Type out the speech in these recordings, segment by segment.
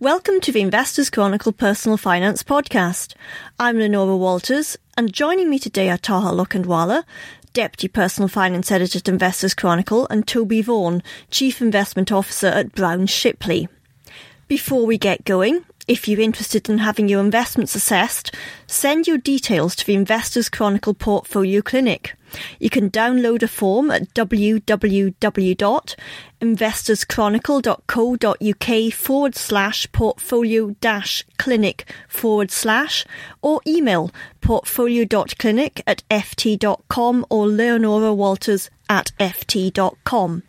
Welcome to the Investors Chronicle Personal Finance Podcast. I'm Lenora Walters, and joining me today are Taha Lokandwala, Deputy Personal Finance Editor at Investors Chronicle, and Toby Vaughan, Chief Investment Officer at Brown Shipley. Before we get going, if you're interested in having your investments assessed, send your details to the Investors Chronicle Portfolio Clinic. You can download a form at www.investorschronicle.co.uk/portfolio-clinic/ or email portfolio.clinic@ft.com or leonorawalters@ft.com.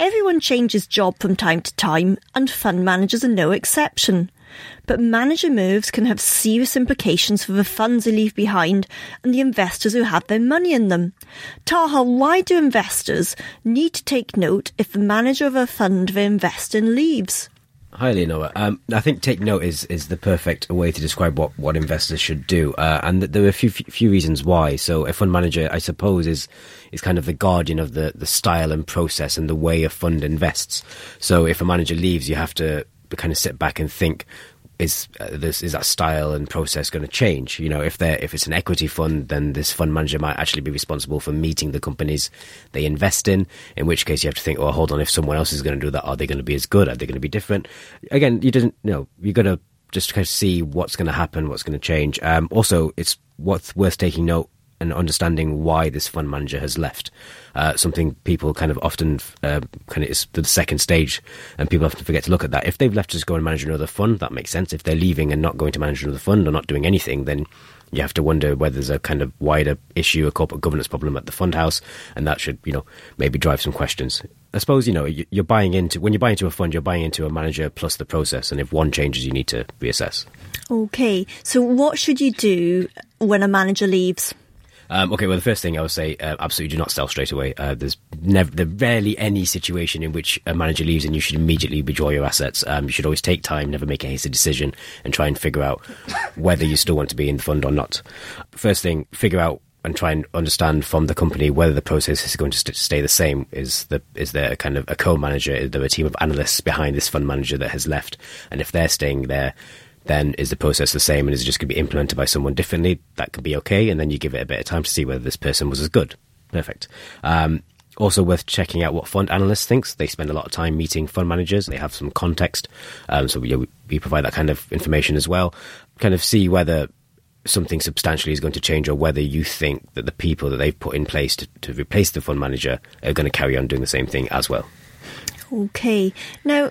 Everyone changes job from time to time, and fund managers are no exception. But manager moves can have serious implications for the funds they leave behind and the investors who have their money in them. Taha, why do investors need to take note if the manager of a fund they invest in leaves? Hi, Leonora. I think take note is the perfect way to describe what investors should do. And there are a few reasons why. So a fund manager, I suppose, is kind of the guardian of the style and process and the way a fund invests. So if a manager leaves, you have to kind of sit back and think, is that style and process going to change? You know, if it's an equity fund, then this fund manager might actually be responsible for meeting the companies they invest in which case you have to think, oh, hold on, if someone else is going to do that, are they going to be as good? Are they going to be different? Again, you're going to just kind of see what's going to happen, what's going to change. Also, it's worth taking note and understanding why this fund manager has left. Something people kind of often is the second stage, and people often forget to look at that. If they've left to go and manage another fund, that makes sense. If they're leaving and not going to manage another fund or not doing anything, then you have to wonder whether there's a kind of wider issue, a corporate governance problem at the fund house, and that should, maybe drive some questions. I suppose, when you're buying into a fund, you're buying into a manager plus the process, and if one changes, you need to reassess. Okay, so what should you do when a manager leaves? The first thing I would say, absolutely do not sell straight away. There's rarely any situation in which a manager leaves and you should immediately withdraw your assets. You should always take time, never make a hasty decision, and try and figure out whether you still want to be in the fund or not. First thing, figure out and try and understand from the company whether the process is going to stay the same. Is there a kind of a co-manager? Is there a team of analysts behind this fund manager that has left? And if they're staying there, then is the process the same, and is it just going to be implemented by someone differently? That could be okay, and then you give it a bit of time to see whether this person was as good. Perfect. Also worth checking out what fund analysts think. They spend a lot of time meeting fund managers. They have some context, so we provide that kind of information as well. Kind of see whether something substantially is going to change, or whether you think that the people that they've put in place to replace the fund manager are going to carry on doing the same thing as well. Okay. Now,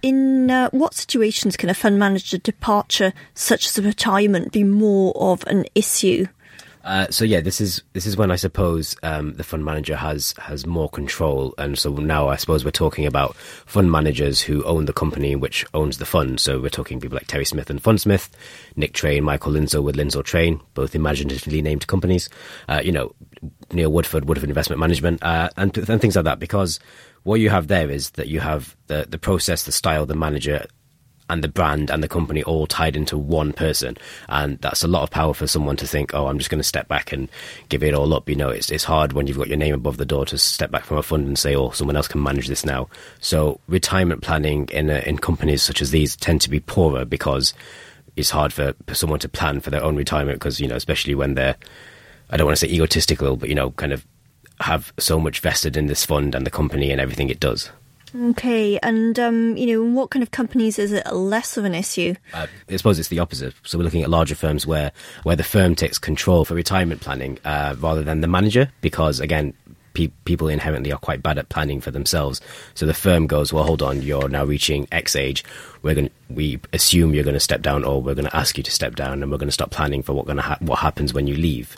in what situations can a fund manager departure, such as a retirement, be more of an issue? This is when I suppose the fund manager has more control, and so now I suppose we're talking about fund managers who own the company which owns the fund. So we're talking people like Terry Smith and Fundsmith, Nick Train, Michael Linzo with Linzo Train, both imaginatively named companies. Neil Woodford, Woodford Investment Management, and things like that. Because what you have there is that you have the process, the style, the manager, and the brand and the company all tied into one person, and that's a lot of power for someone to think, oh, I'm just going to step back and give it all up. It's hard when you've got your name above the door to step back from a fund and say, oh, someone else can manage this now. So retirement planning in companies such as these tend to be poorer, because it's hard for someone to plan for their own retirement, because especially when they're, I don't want to say egotistical, but kind of have so much vested in this fund and the company and everything it does. Okay, and what kind of companies is it less of an issue? I suppose it's the opposite. So we're looking at larger firms where the firm takes control for retirement planning rather than the manager, because again, people inherently are quite bad at planning for themselves. So the firm goes, well, hold on, you're now reaching X age. We assume you're going to step down, or we're going to ask you to step down, and we're going to start planning for what happens when you leave.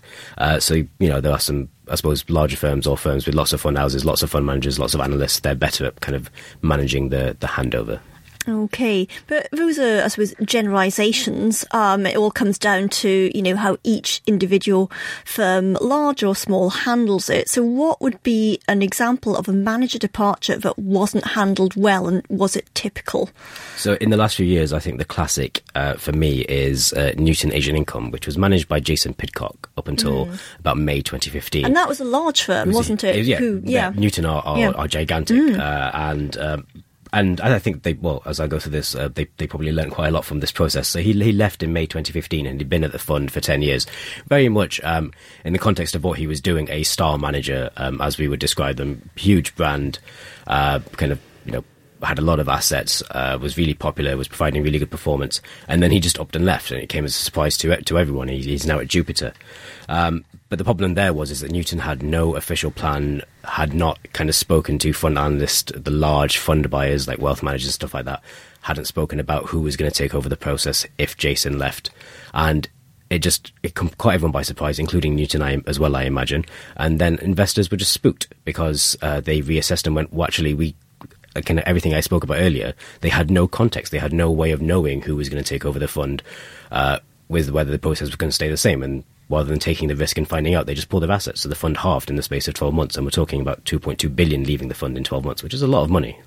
So there are some, I suppose, larger firms or firms with lots of fund houses, lots of fund managers, lots of analysts. They're better at kind of managing the handover. Okay, but those are, I suppose, generalisations. It all comes down to, how each individual firm, large or small, handles it. So what would be an example of a manager departure that wasn't handled well, and was it typical? So in the last few years, I think the classic for me is Newton Asian Income, which was managed by Jason Pidcock up until about May 2015. And that was a large firm, wasn't it? Newton are gigantic, and And I think they, well, as I go through this, they probably learned quite a lot from this process. So he left in May 2015 and he'd been at the fund for 10 years, very much in the context of what he was doing, a star manager, as we would describe them, huge brand, kind of, you know, had a lot of assets, was really popular, was providing really good performance. And then he just upped and left, and it came as a surprise to everyone. He's now at Jupiter. But the problem there was that Newton had no official plan, had not kind of spoken to fund analysts, the large fund buyers like wealth managers, stuff like that, hadn't spoken about who was going to take over the process if Jason left. And it caught everyone by surprise, including Newton as well, I imagine. And then investors were just spooked because they reassessed and went, well, actually, kind of everything I spoke about earlier, they had no context. They had no way of knowing who was going to take over the fund, with whether the process was going to stay the same. And rather than taking the risk and finding out, they just pulled their assets. So the fund halved in the space of 12 months, and we're talking about 2.2 billion leaving the fund in 12 months, which is a lot of money.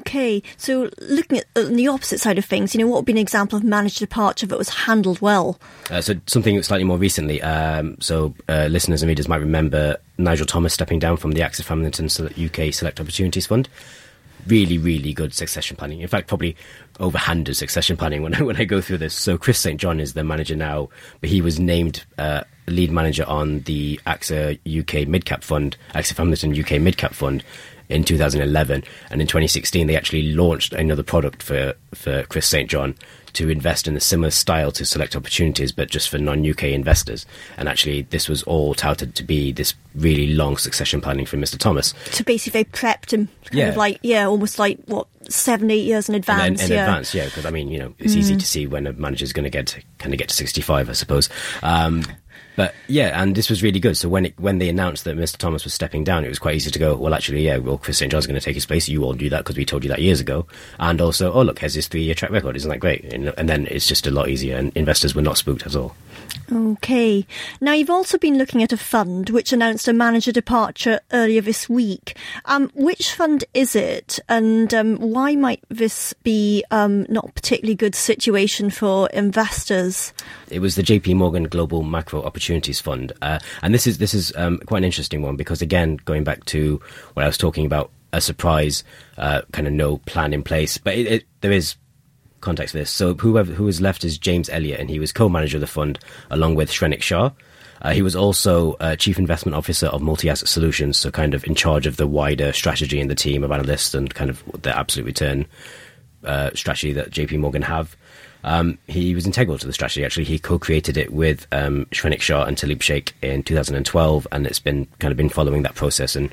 Okay, so looking at the opposite side of things, you know, what would be an example of managed departure that was handled well? So something slightly more recently. Listeners and readers might remember Nigel Thomas stepping down from the AXA Familton UK Select Opportunities Fund. Really, really good succession planning. In fact, probably overhanded succession planning when I go through this. So Chris St. John is the manager now, but he was named lead manager on the AXA Familton UK Midcap Fund, in 2011, and in 2016 they actually launched another product for Chris St. John to invest in a similar style to Select Opportunities, but just for non-UK investors. And actually this was all touted to be this really long succession planning from Mr. Thomas. So basically they prepped him almost like 7-8 years in advance. Because I mean, you know, it's easy to see when a manager's going to get to 65, I suppose. But yeah, and this was really good. So when they announced that Mr. Thomas was stepping down, it was quite easy to go, well, actually, yeah, well, Chris St. John's going to take his place. You all knew that because we told you that years ago. And also, oh, look, here's his 3-year track record. Isn't that great? And then it's just a lot easier, and investors were not spooked at all. Okay. Now, you've also been looking at a fund which announced a manager departure earlier this week. Which fund is it, and why might this be not a particularly good situation for investors? It was the JP Morgan Global Macro Opportunities Fund. And this is quite an interesting one because, again, going back to what I was talking about, a surprise, kind of no plan in place. But there is context for this. So who was left is James Elliott, and he was co-manager of the fund along with Shrenik Shah. He was also Chief Investment Officer of Multi-Asset Solutions, so kind of in charge of the wider strategy and the team of analysts and kind of the absolute return strategy that JP Morgan have. He was integral to the strategy, actually. He co-created it with Shrenik Shah and Talib Sheikh in 2012, and it's been kind of been following that process, and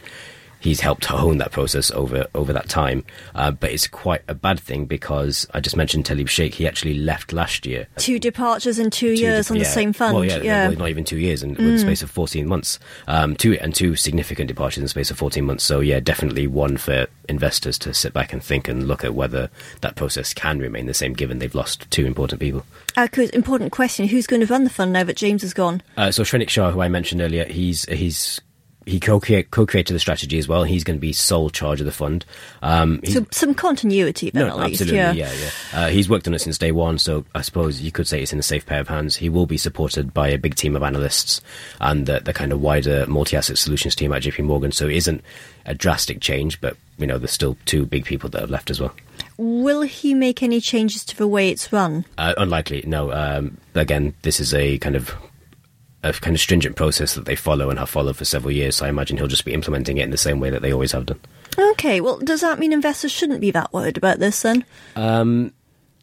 he's helped hone that process over that time. But it's quite a bad thing because I just mentioned Talib Sheikh. He actually left last year. 2 departures in 2 years on the same fund. Well, not even 2 years, and in the space of 14 months. 2 significant departures in the space of 14 months. So yeah, definitely one for investors to sit back and think and look at whether that process can remain the same, given they've lost 2 important people. Important question: who's going to run the fund now that James is gone? So Shrenik Shah, who I mentioned earlier, he co-created the strategy as well. He's going to be sole charge of the fund. So some continuity there, at least. Absolutely, yeah. He's worked on it since day one, so I suppose you could say it's in a safe pair of hands. He will be supported by a big team of analysts and the kind of wider multi-asset solutions team at JP Morgan, so it isn't a drastic change, but, you know, there's still 2 big people that have left as well. Will he make any changes to the way it's run? Unlikely, no. Again, this is a kind of stringent process that they follow and have followed for several years, so I imagine he'll just be implementing it in the same way that they always have done. Okay, well, does that mean investors shouldn't be that worried about this then?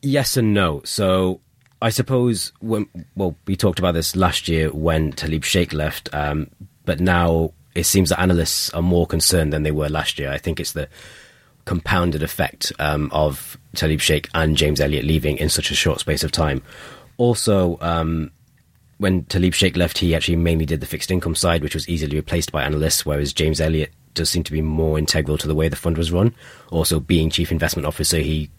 Yes and no. So I suppose, we talked about this last year when Talib Sheikh left, but now it seems that analysts are more concerned than they were last year. I think it's the compounded effect of Talib Sheikh and James Elliott leaving in such a short space of time. Also, when Talib Sheikh left, he actually mainly did the fixed income side, which was easily replaced by analysts, whereas James Elliott does seem to be more integral to the way the fund was run. Also, being Chief Investment Officer, he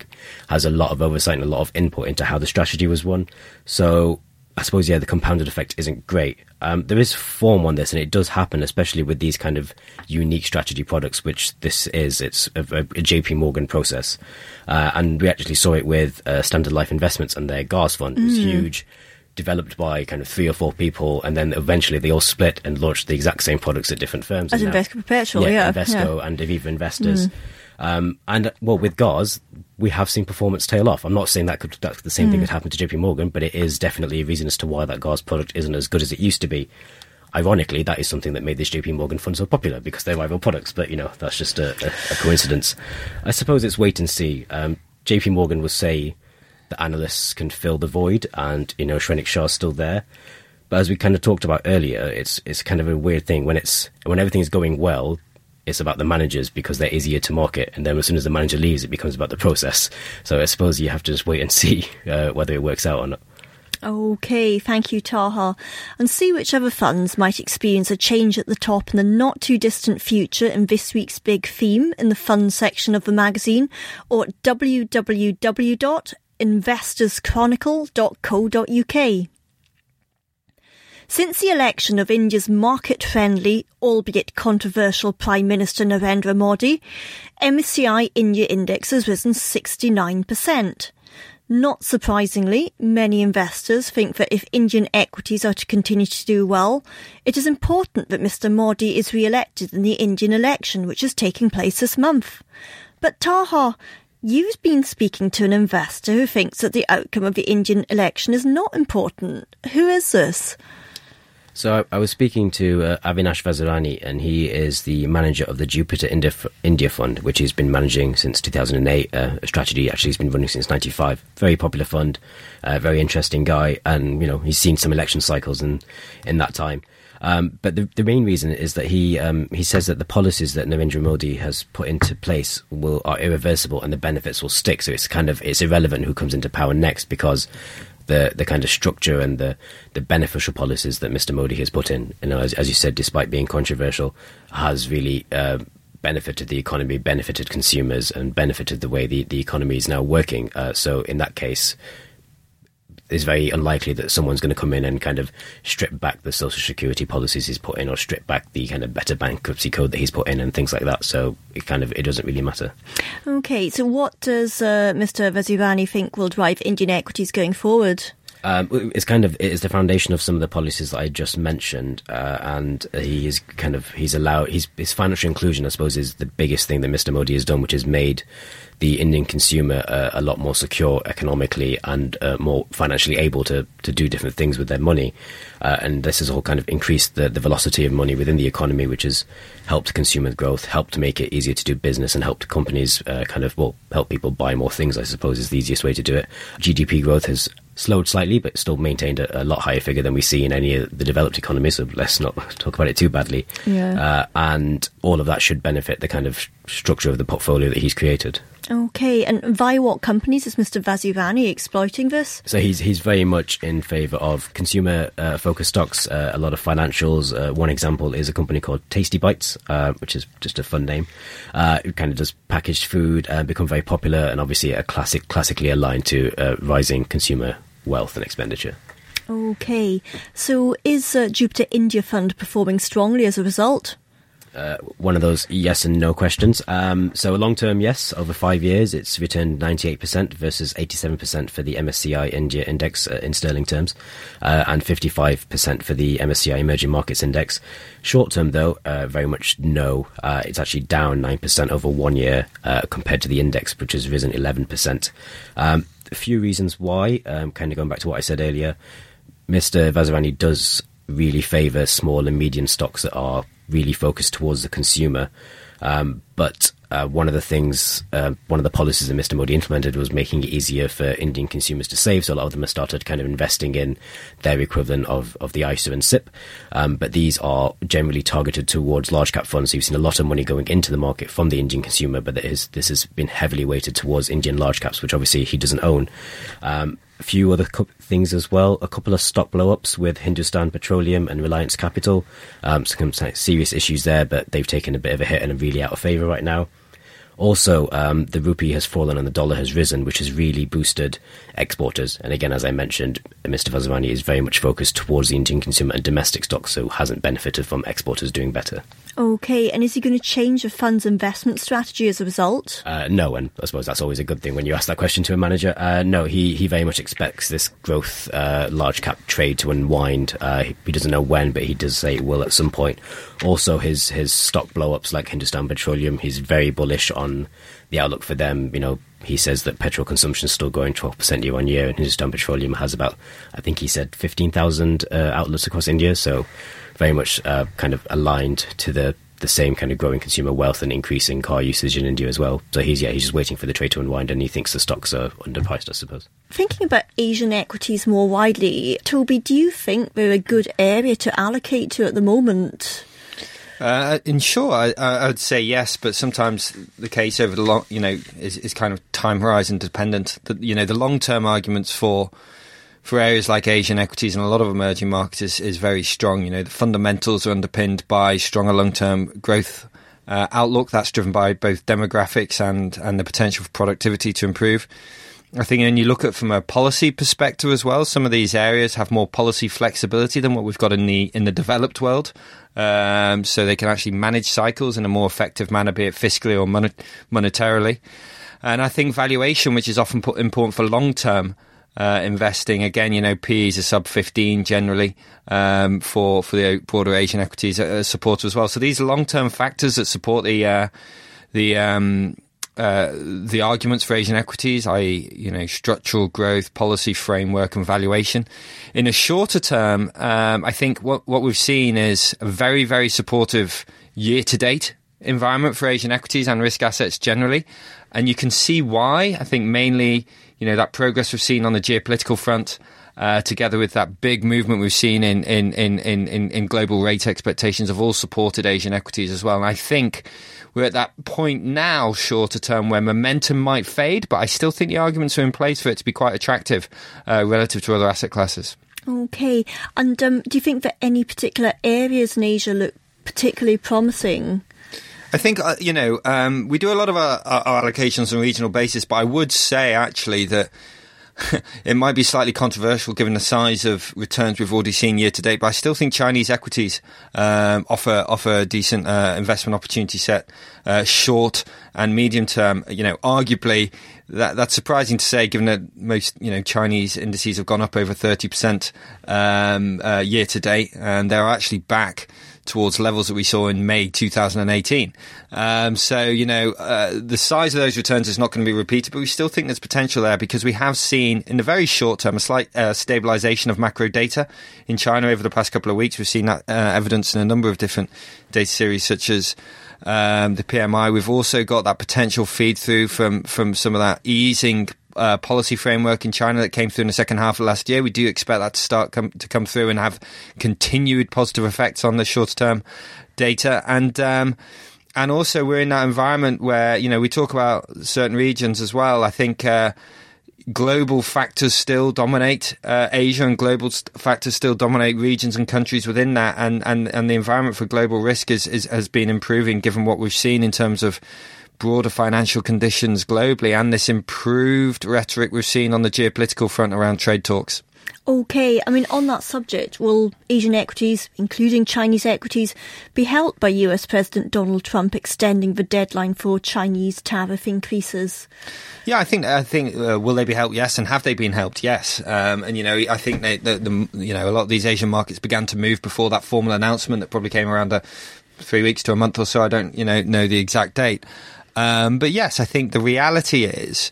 has a lot of oversight and a lot of input into how the strategy was run. So I suppose, yeah, the compounded effect isn't great. There is form on this, and it does happen, especially with these kind of unique strategy products, which this is. It's a JP Morgan process. And we actually saw it with Standard Life Investments and their GARS fund. It was huge, developed by kind of 3 or 4 people, and then eventually they all split and launched the exact same products at different firms. As Invesco Perpetual, Invesco and Aviva Investors. And with GARS, we have seen performance tail off. I'm not saying that the same thing could happen to JP Morgan, but it is definitely a reason as to why that GARS product isn't as good as it used to be. Ironically, that is something that made this JP Morgan fund so popular, because they're rival products, but, you know, that's just a coincidence. I suppose it's wait and see. JP Morgan will say that analysts can fill the void and, you know, Shrenik Shah is still there. But as we kind of talked about earlier, it's kind of a weird thing. When everything's going well, it's about the managers because they're easier to market. And then as soon as the manager leaves, it becomes about the process. So I suppose you have to just wait and see whether it works out or not. OK, thank you, Taha. And see whichever funds might experience a change at the top in the not too distant future in this week's big theme in the fund section of the magazine or at www.investorschronicle.co.uk. Since the election of India's market-friendly, albeit controversial, Prime Minister Narendra Modi, MSCI India Index has risen 69%. Not surprisingly, many investors think that if Indian equities are to continue to do well, it is important that Mr Modi is re-elected in the Indian election, which is taking place this month. But Taha, you've been speaking to an investor who thinks that the outcome of the Indian election is not important. Who is this? So I was speaking to Avinash Vazirani, and he is the manager of the Jupiter India Fund, which he's been managing since 2008, a strategy actually he's been running since 95. Very popular fund, very interesting guy, and, you know, he's seen some election cycles in that time. But the main reason is that he says that the policies that Narendra Modi has put into place are irreversible and the benefits will stick. So it's irrelevant who comes into power next, because the kind of structure and the beneficial policies that Mr Modi has put in, you know, as you said, despite being controversial, has really benefited the economy, benefited consumers, and benefited the way the economy is now working. So in that case, it's very unlikely that someone's going to come in and kind of strip back the social security policies he's put in, or strip back the kind of better bankruptcy code that he's put in and things like that. So it doesn't really matter. OK, so what does Mr Vazirani think will drive Indian equities going forward? It is the foundation of some of the policies that I just mentioned, and his financial inclusion, I suppose, is the biggest thing that Mr Modi has done, which has made the Indian consumer a lot more secure economically and more financially able to do different things with their money. And this has all kind of increased the velocity of money within the economy, which has helped consumer growth, helped make it easier to do business, and helped companies help people buy more things, I suppose, is the easiest way to do it. GDP growth has slowed slightly, but still maintained a lot higher figure than we see in any of the developed economies, so let's not talk about it too badly. Yeah. And all of that should benefit the kind of structure of the portfolio that he's created. OK, and via what companies is Mr Vazirani exploiting this? So he's very much in favour of consumer-focused stocks, a lot of financials. One example is a company called Tasty Bites, which is just a fun name. It kind of does packaged food, become very popular, and obviously classically aligned to rising consumer wealth and expenditure. OK, so is Jupiter India Fund performing strongly as a result? One of those yes and no questions. So a long-term yes, over 5 years, it's returned 98% versus 87% for the MSCI India Index in sterling terms, and 55% for the MSCI Emerging Markets Index. Short-term, though, very much no. It's actually down 9% over 1 year compared to the index, which has risen 11%. A few reasons why, kind of going back to what I said earlier, Mr Vazirani does really favour small and medium stocks that are really focused towards the consumer. But one of the policies that Mr Modi implemented was making it easier for Indian consumers to save. So a lot of them have started kind of investing in their equivalent of the ISA and SIP. But these are generally targeted towards large cap funds. So you've seen a lot of money going into the market from the Indian consumer, but this has been heavily weighted towards Indian large caps, which obviously he doesn't own. A few other things as well. A couple of stock blow-ups with Hindustan Petroleum and Reliance Capital. Some serious issues there, but they've taken a bit of a hit and are really out of favour right now. Also, the rupee has fallen and the dollar has risen, which has really boosted exporters. And again, as I mentioned, Mr Vazirani is very much focused towards the Indian consumer and domestic stocks, so hasn't benefited from exporters doing better. Okay, and is he going to change the fund's investment strategy as a result? No, and I suppose that's always a good thing when you ask that question to a manager. No, he very much expects this growth large-cap trade to unwind. He doesn't know when, but he does say it will at some point. Also, his stock blow-ups like Hindustan Petroleum, he's very bullish on the outlook for them. You know, he says that petrol consumption is still growing 12% year on year, and Hindustan Petroleum has about, I think he said, 15,000 outlets across India, so very much kind of aligned to the same kind of growing consumer wealth and increasing car usage in India as well. So he's just waiting for the trade to unwind, and he thinks the stocks are underpriced, I suppose. Thinking about Asian equities more widely, Toby, do you think they're a good area to allocate to at the moment? In short, I would say yes, but sometimes the case over the long, is kind of time horizon dependent. The long term arguments for areas like Asian equities and a lot of emerging markets is very strong. The fundamentals are underpinned by stronger long-term growth outlook. That's driven by both demographics and the potential for productivity to improve. I think when you look at from a policy perspective as well, some of these areas have more policy flexibility than what we've got in the developed world. So they can actually manage cycles in a more effective manner, be it fiscally or monetarily. And I think valuation, which is often important for long-term investing, again, PEs are sub 15 generally for the broader Asian equities support as well. So these are long-term factors that support the arguments for Asian equities, i.e., structural growth, policy framework, and valuation. In the shorter term, I think what we've seen is a very, very supportive year-to-date environment for Asian equities and risk assets generally, and you can see why. I think mainly, that progress we've seen on the geopolitical front, together with that big movement we've seen in global rate expectations, have all supported Asian equities as well. And I think we're at that point now, shorter term, where momentum might fade, but I still think the arguments are in place for it to be quite attractive relative to other asset classes. Okay, and do you think that any particular areas in Asia look particularly promising? I think, we do a lot of our allocations on a regional basis, but I would say actually that it might be slightly controversial given the size of returns we've already seen year to date, but I still think Chinese equities offer a decent investment opportunity set, short and medium term. Arguably, that's surprising to say given that most, Chinese indices have gone up over 30% year to date, and they're actually back towards levels that we saw in May 2018. The size of those returns is not going to be repeated, but we still think there's potential there because we have seen in the very short term a slight stabilisation of macro data in China over the past couple of weeks. We've seen that evidence in a number of different data series such as the PMI. We've also got that potential feed through from some of that easing policy framework in China that came through in the second half of last year. We do expect that to start come through and have continued positive effects on the short-term data. And also we're in that environment where, we talk about certain regions as well. I think global factors still dominate Asia, and global factors still dominate regions and countries within that. And the environment for global risk has been improving given what we've seen in terms of broader financial conditions globally and this improved rhetoric we've seen on the geopolitical front around trade talks. OK, on that subject, will Asian equities, including Chinese equities, be helped by US President Donald Trump extending the deadline for Chinese tariff increases? Yeah, I think will they be helped? Yes. And have they been helped? Yes. I think a lot of these Asian markets began to move before that formal announcement that probably came around 3 weeks to a month or so. I don't, know the exact date. But yes, I think the reality is,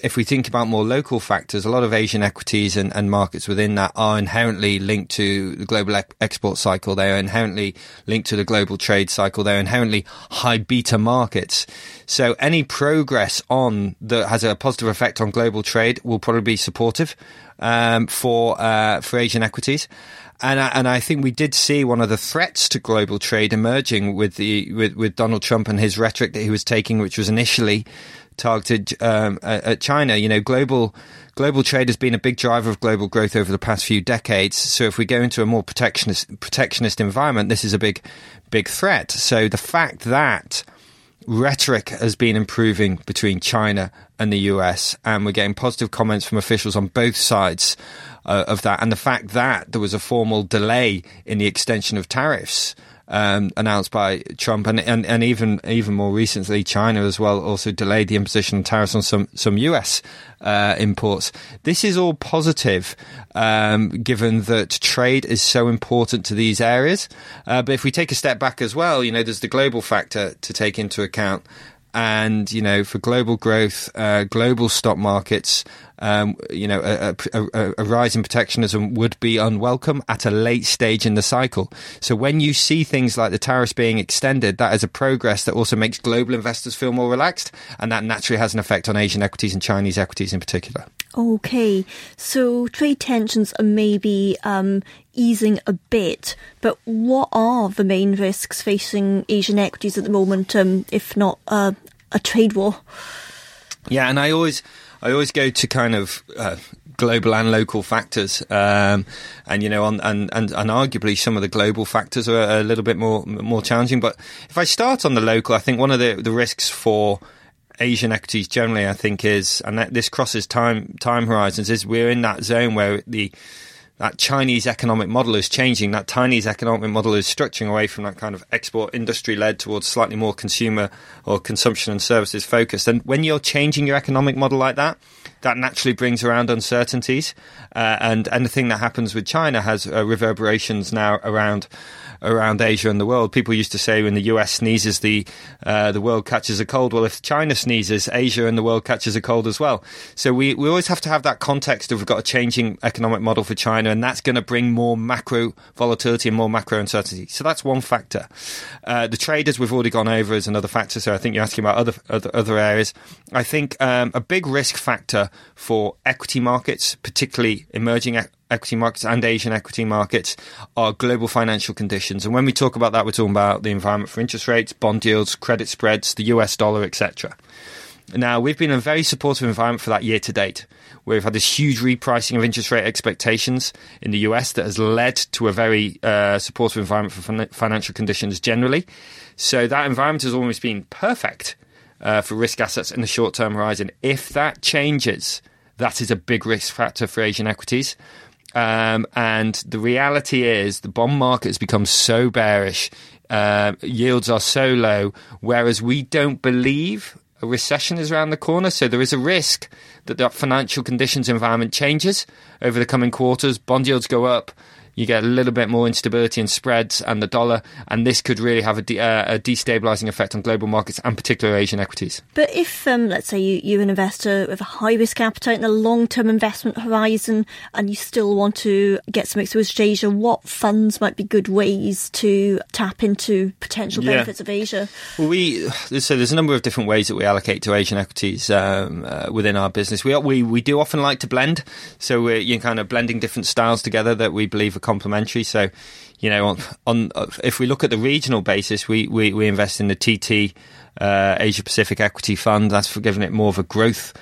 if we think about more local factors, a lot of Asian equities and markets within that are inherently linked to the global export cycle. They are inherently linked to the global trade cycle. They're inherently high beta markets. So any progress on that has a positive effect on global trade will probably be supportive for Asian equities. And I think we did see one of the threats to global trade emerging with Donald Trump and his rhetoric that he was taking, which was initially targeted at China. Global trade has been a big driver of global growth over the past few decades. So if we go into a more protectionist environment, this is a big threat. So the fact that rhetoric has been improving between China and the US, and we're getting positive comments from officials on both sides of that, and the fact that there was a formal delay in the extension of tariffs announced by Trump, and even more recently, China as well also delayed the imposition of tariffs on some US imports. This is all positive, given that trade is so important to these areas. But if we take a step back as well, you know, there's the global factor to take into account. And, you know, for global growth, global stock markets, you know, a rise in protectionism would be unwelcome at a late stage in the cycle. So when you see things like the tariffs being extended, that is a progress that also makes global investors feel more relaxed. And that naturally has an effect on Asian equities and Chinese equities in particular. OK, so trade tensions are maybe easing a bit. But what are the main risks facing Asian equities at the moment, if not a trade war? Yeah, and I always go to kind of global and local factors, and you know, and arguably some of the global factors are a little bit more challenging. But if I start on the local, I think one of the risks for Asian equities generally, I think, is, and that this crosses time horizons, is we're in that zone where that Chinese economic model is changing. That Chinese economic model is structuring away from that kind of export industry-led towards slightly more consumer or consumption and services focused. And when you're changing your economic model like that, that naturally brings around uncertainties. And anything that happens with China has reverberations now around Asia and the world. People used to say when the US sneezes, the world catches a cold. Well, if China sneezes, Asia and the world catches a cold as well. So we always have to have that context of we've got a changing economic model for China, and that's going to bring more macro volatility and more macro uncertainty. So that's one factor. The traders we've already gone over is another factor. So I think you're asking about other areas. I think a big risk factor for equity markets, particularly emerging equity markets and Asian equity markets, are global financial conditions. And when we talk about that, we're talking about the environment for interest rates, bond yields, credit spreads, the US dollar, etc. Now, we've been in a very supportive environment for that year to date. We've had this huge repricing of interest rate expectations in the US that has led to a very supportive environment for financial conditions generally. So that environment has almost been perfect for risk assets in the short-term horizon. If that changes, that is a big risk factor for Asian equities. And the reality is the bond market has become so bearish, yields are so low, whereas we don't believe a recession is around the corner. So there is a risk that the financial conditions environment changes over the coming quarters. Bond yields go up, you get a little bit more instability in spreads and the dollar, and this could really have a destabilising effect on global markets and particularly Asian equities. But if, let's say, you're an investor with a high-risk appetite and a long-term investment horizon and you still want to get some exposure to Asia, what funds might be good ways to tap into potential benefits of Asia? Well, there's a number of different ways that we allocate to Asian equities within our business. We do often like to blend, so you're kind of blending different styles together that we believe are complementary. So, you know, on if we look at the regional basis, we invest in the TT Asia Pacific Equity Fund. That's for giving it more of a growth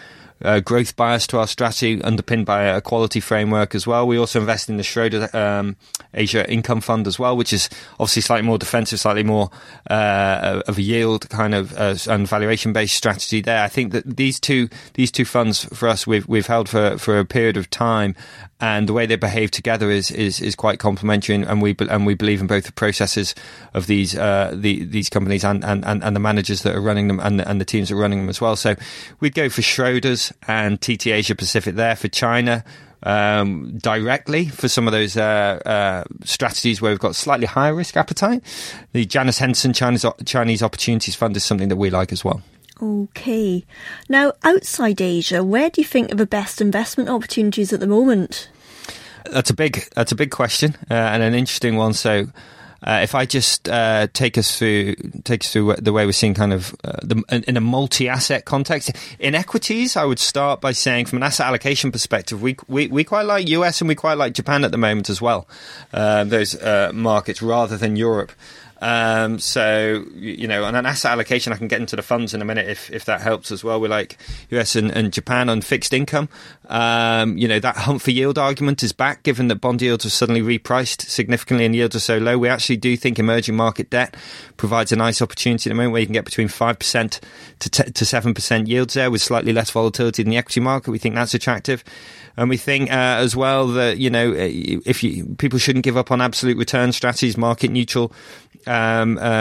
bias to our strategy, underpinned by a quality framework as well. We also invest in the Schroder Asia Income Fund as well, which is obviously slightly more defensive, slightly more of a yield kind of and valuation-based strategy there. I think that these two funds for us we've held for a period of time, and the way they behave together is quite complementary, and we believe in both the processes of these companies and the managers that are running them and the teams that are running them as well. So we'd go for Schroders and TT Asia Pacific there. For China, directly for some of those strategies where we've got slightly higher risk appetite, the Janice Henson Chinese Opportunities Fund is something that we like as well. Okay. Now, outside Asia, where do you think are the best investment opportunities at the moment? That's a big question and an interesting one. So if I just take us through the way we're seeing kind of in a multi-asset context in equities, I would start by saying from an asset allocation perspective, we quite like US and we quite like Japan at the moment as well. Those markets rather than Europe. So, you know, on an asset allocation, I can get into the funds in a minute if that helps as well. We like US and Japan on fixed income. You know, that hunt for yield argument is back, given that bond yields are suddenly repriced significantly and yields are so low. We actually do think emerging market debt provides a nice opportunity at the moment where you can get between 5% to 7% yields there with slightly less volatility than the equity market. We think that's attractive. And we think as well that, you know, people shouldn't give up on absolute return strategies, market neutral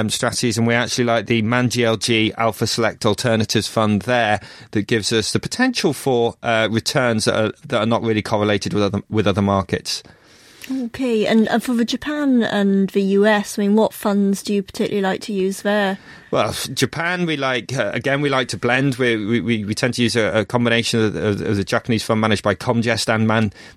strategies, and we actually like the ManGLG Alpha Select Alternatives Fund there that gives us the potential for returns that are not really correlated with other markets. Okay, and for the Japan and the US, I mean, what funds do you particularly like to use there? Well, Japan, we like, again, we like to blend. We tend to use a combination of the Japanese fund managed by Comgest and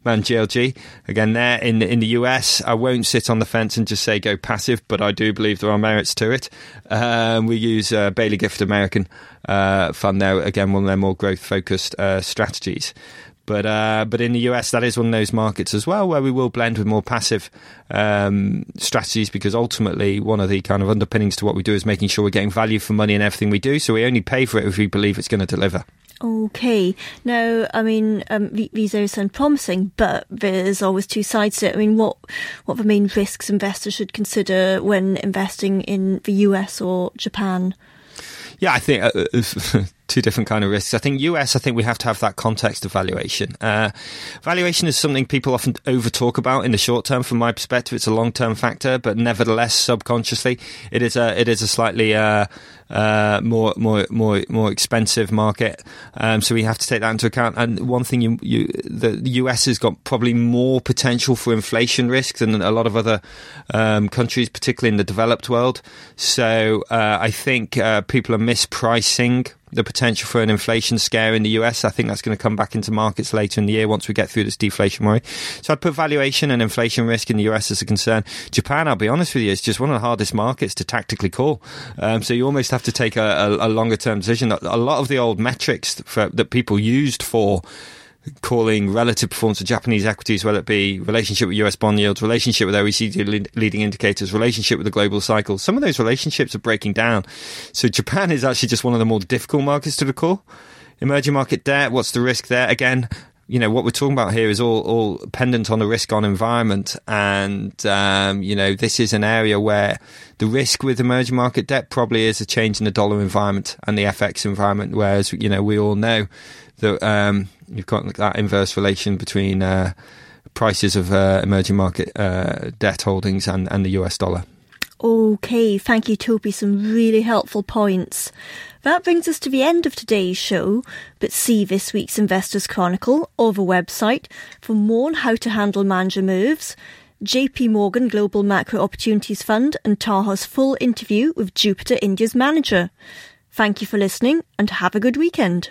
ManGLG. Again, there in the US, I won't sit on the fence and just say go passive, but I do believe there are merits to it. We use Baillie Gifford American Fund there, again, one of their more growth-focused strategies. But in the US, that is one of those markets as well where we will blend with more passive strategies, because ultimately one of the kind of underpinnings to what we do is making sure we're getting value for money in everything we do. So we only pay for it if we believe it's going to deliver. Okay. Now, I mean, these are sound promising, but there's always two sides to it. I mean, what are the main risks investors should consider when investing in the US or Japan? Yeah, I think two different kind of risks. I think US, I think we have to have that context of valuation. Valuation is something people often over-talk about in the short term. From my perspective, it's a long-term factor, but nevertheless, subconsciously, it is a slightly more expensive market. So we have to take that into account. And one thing, the US has got probably more potential for inflation risk than a lot of other countries, particularly in the developed world. So I think people are mispricing the potential for an inflation scare in the US. I think that's going to come back into markets later in the year once we get through this deflation worry. So I'd put valuation and inflation risk in the US as a concern. Japan, I'll be honest with you, it's just one of the hardest markets to tactically call. So you almost have to take a longer term decision. A lot of the old metrics that people used for calling relative performance of Japanese equities, whether it be relationship with US bond yields, relationship with OECD leading indicators, relationship with the global cycle, some of those relationships are breaking down. So Japan is actually just one of the more difficult markets to call. Emerging market debt, what's the risk there? Again, you know, what we're talking about here is all pendant on a risk-on environment. And, you know, this is an area where the risk with emerging market debt probably is a change in the dollar environment and the FX environment, whereas, you know, we all know that you've got that inverse relation between prices of emerging market debt holdings and the US dollar. Okay, thank you, Toby. Some really helpful points. That brings us to the end of today's show, but see this week's Investors Chronicle or the website for more on how to handle manager moves, JP Morgan Global Macro Opportunities Fund and Taha's full interview with Jupiter India's manager. Thank you for listening and have a good weekend.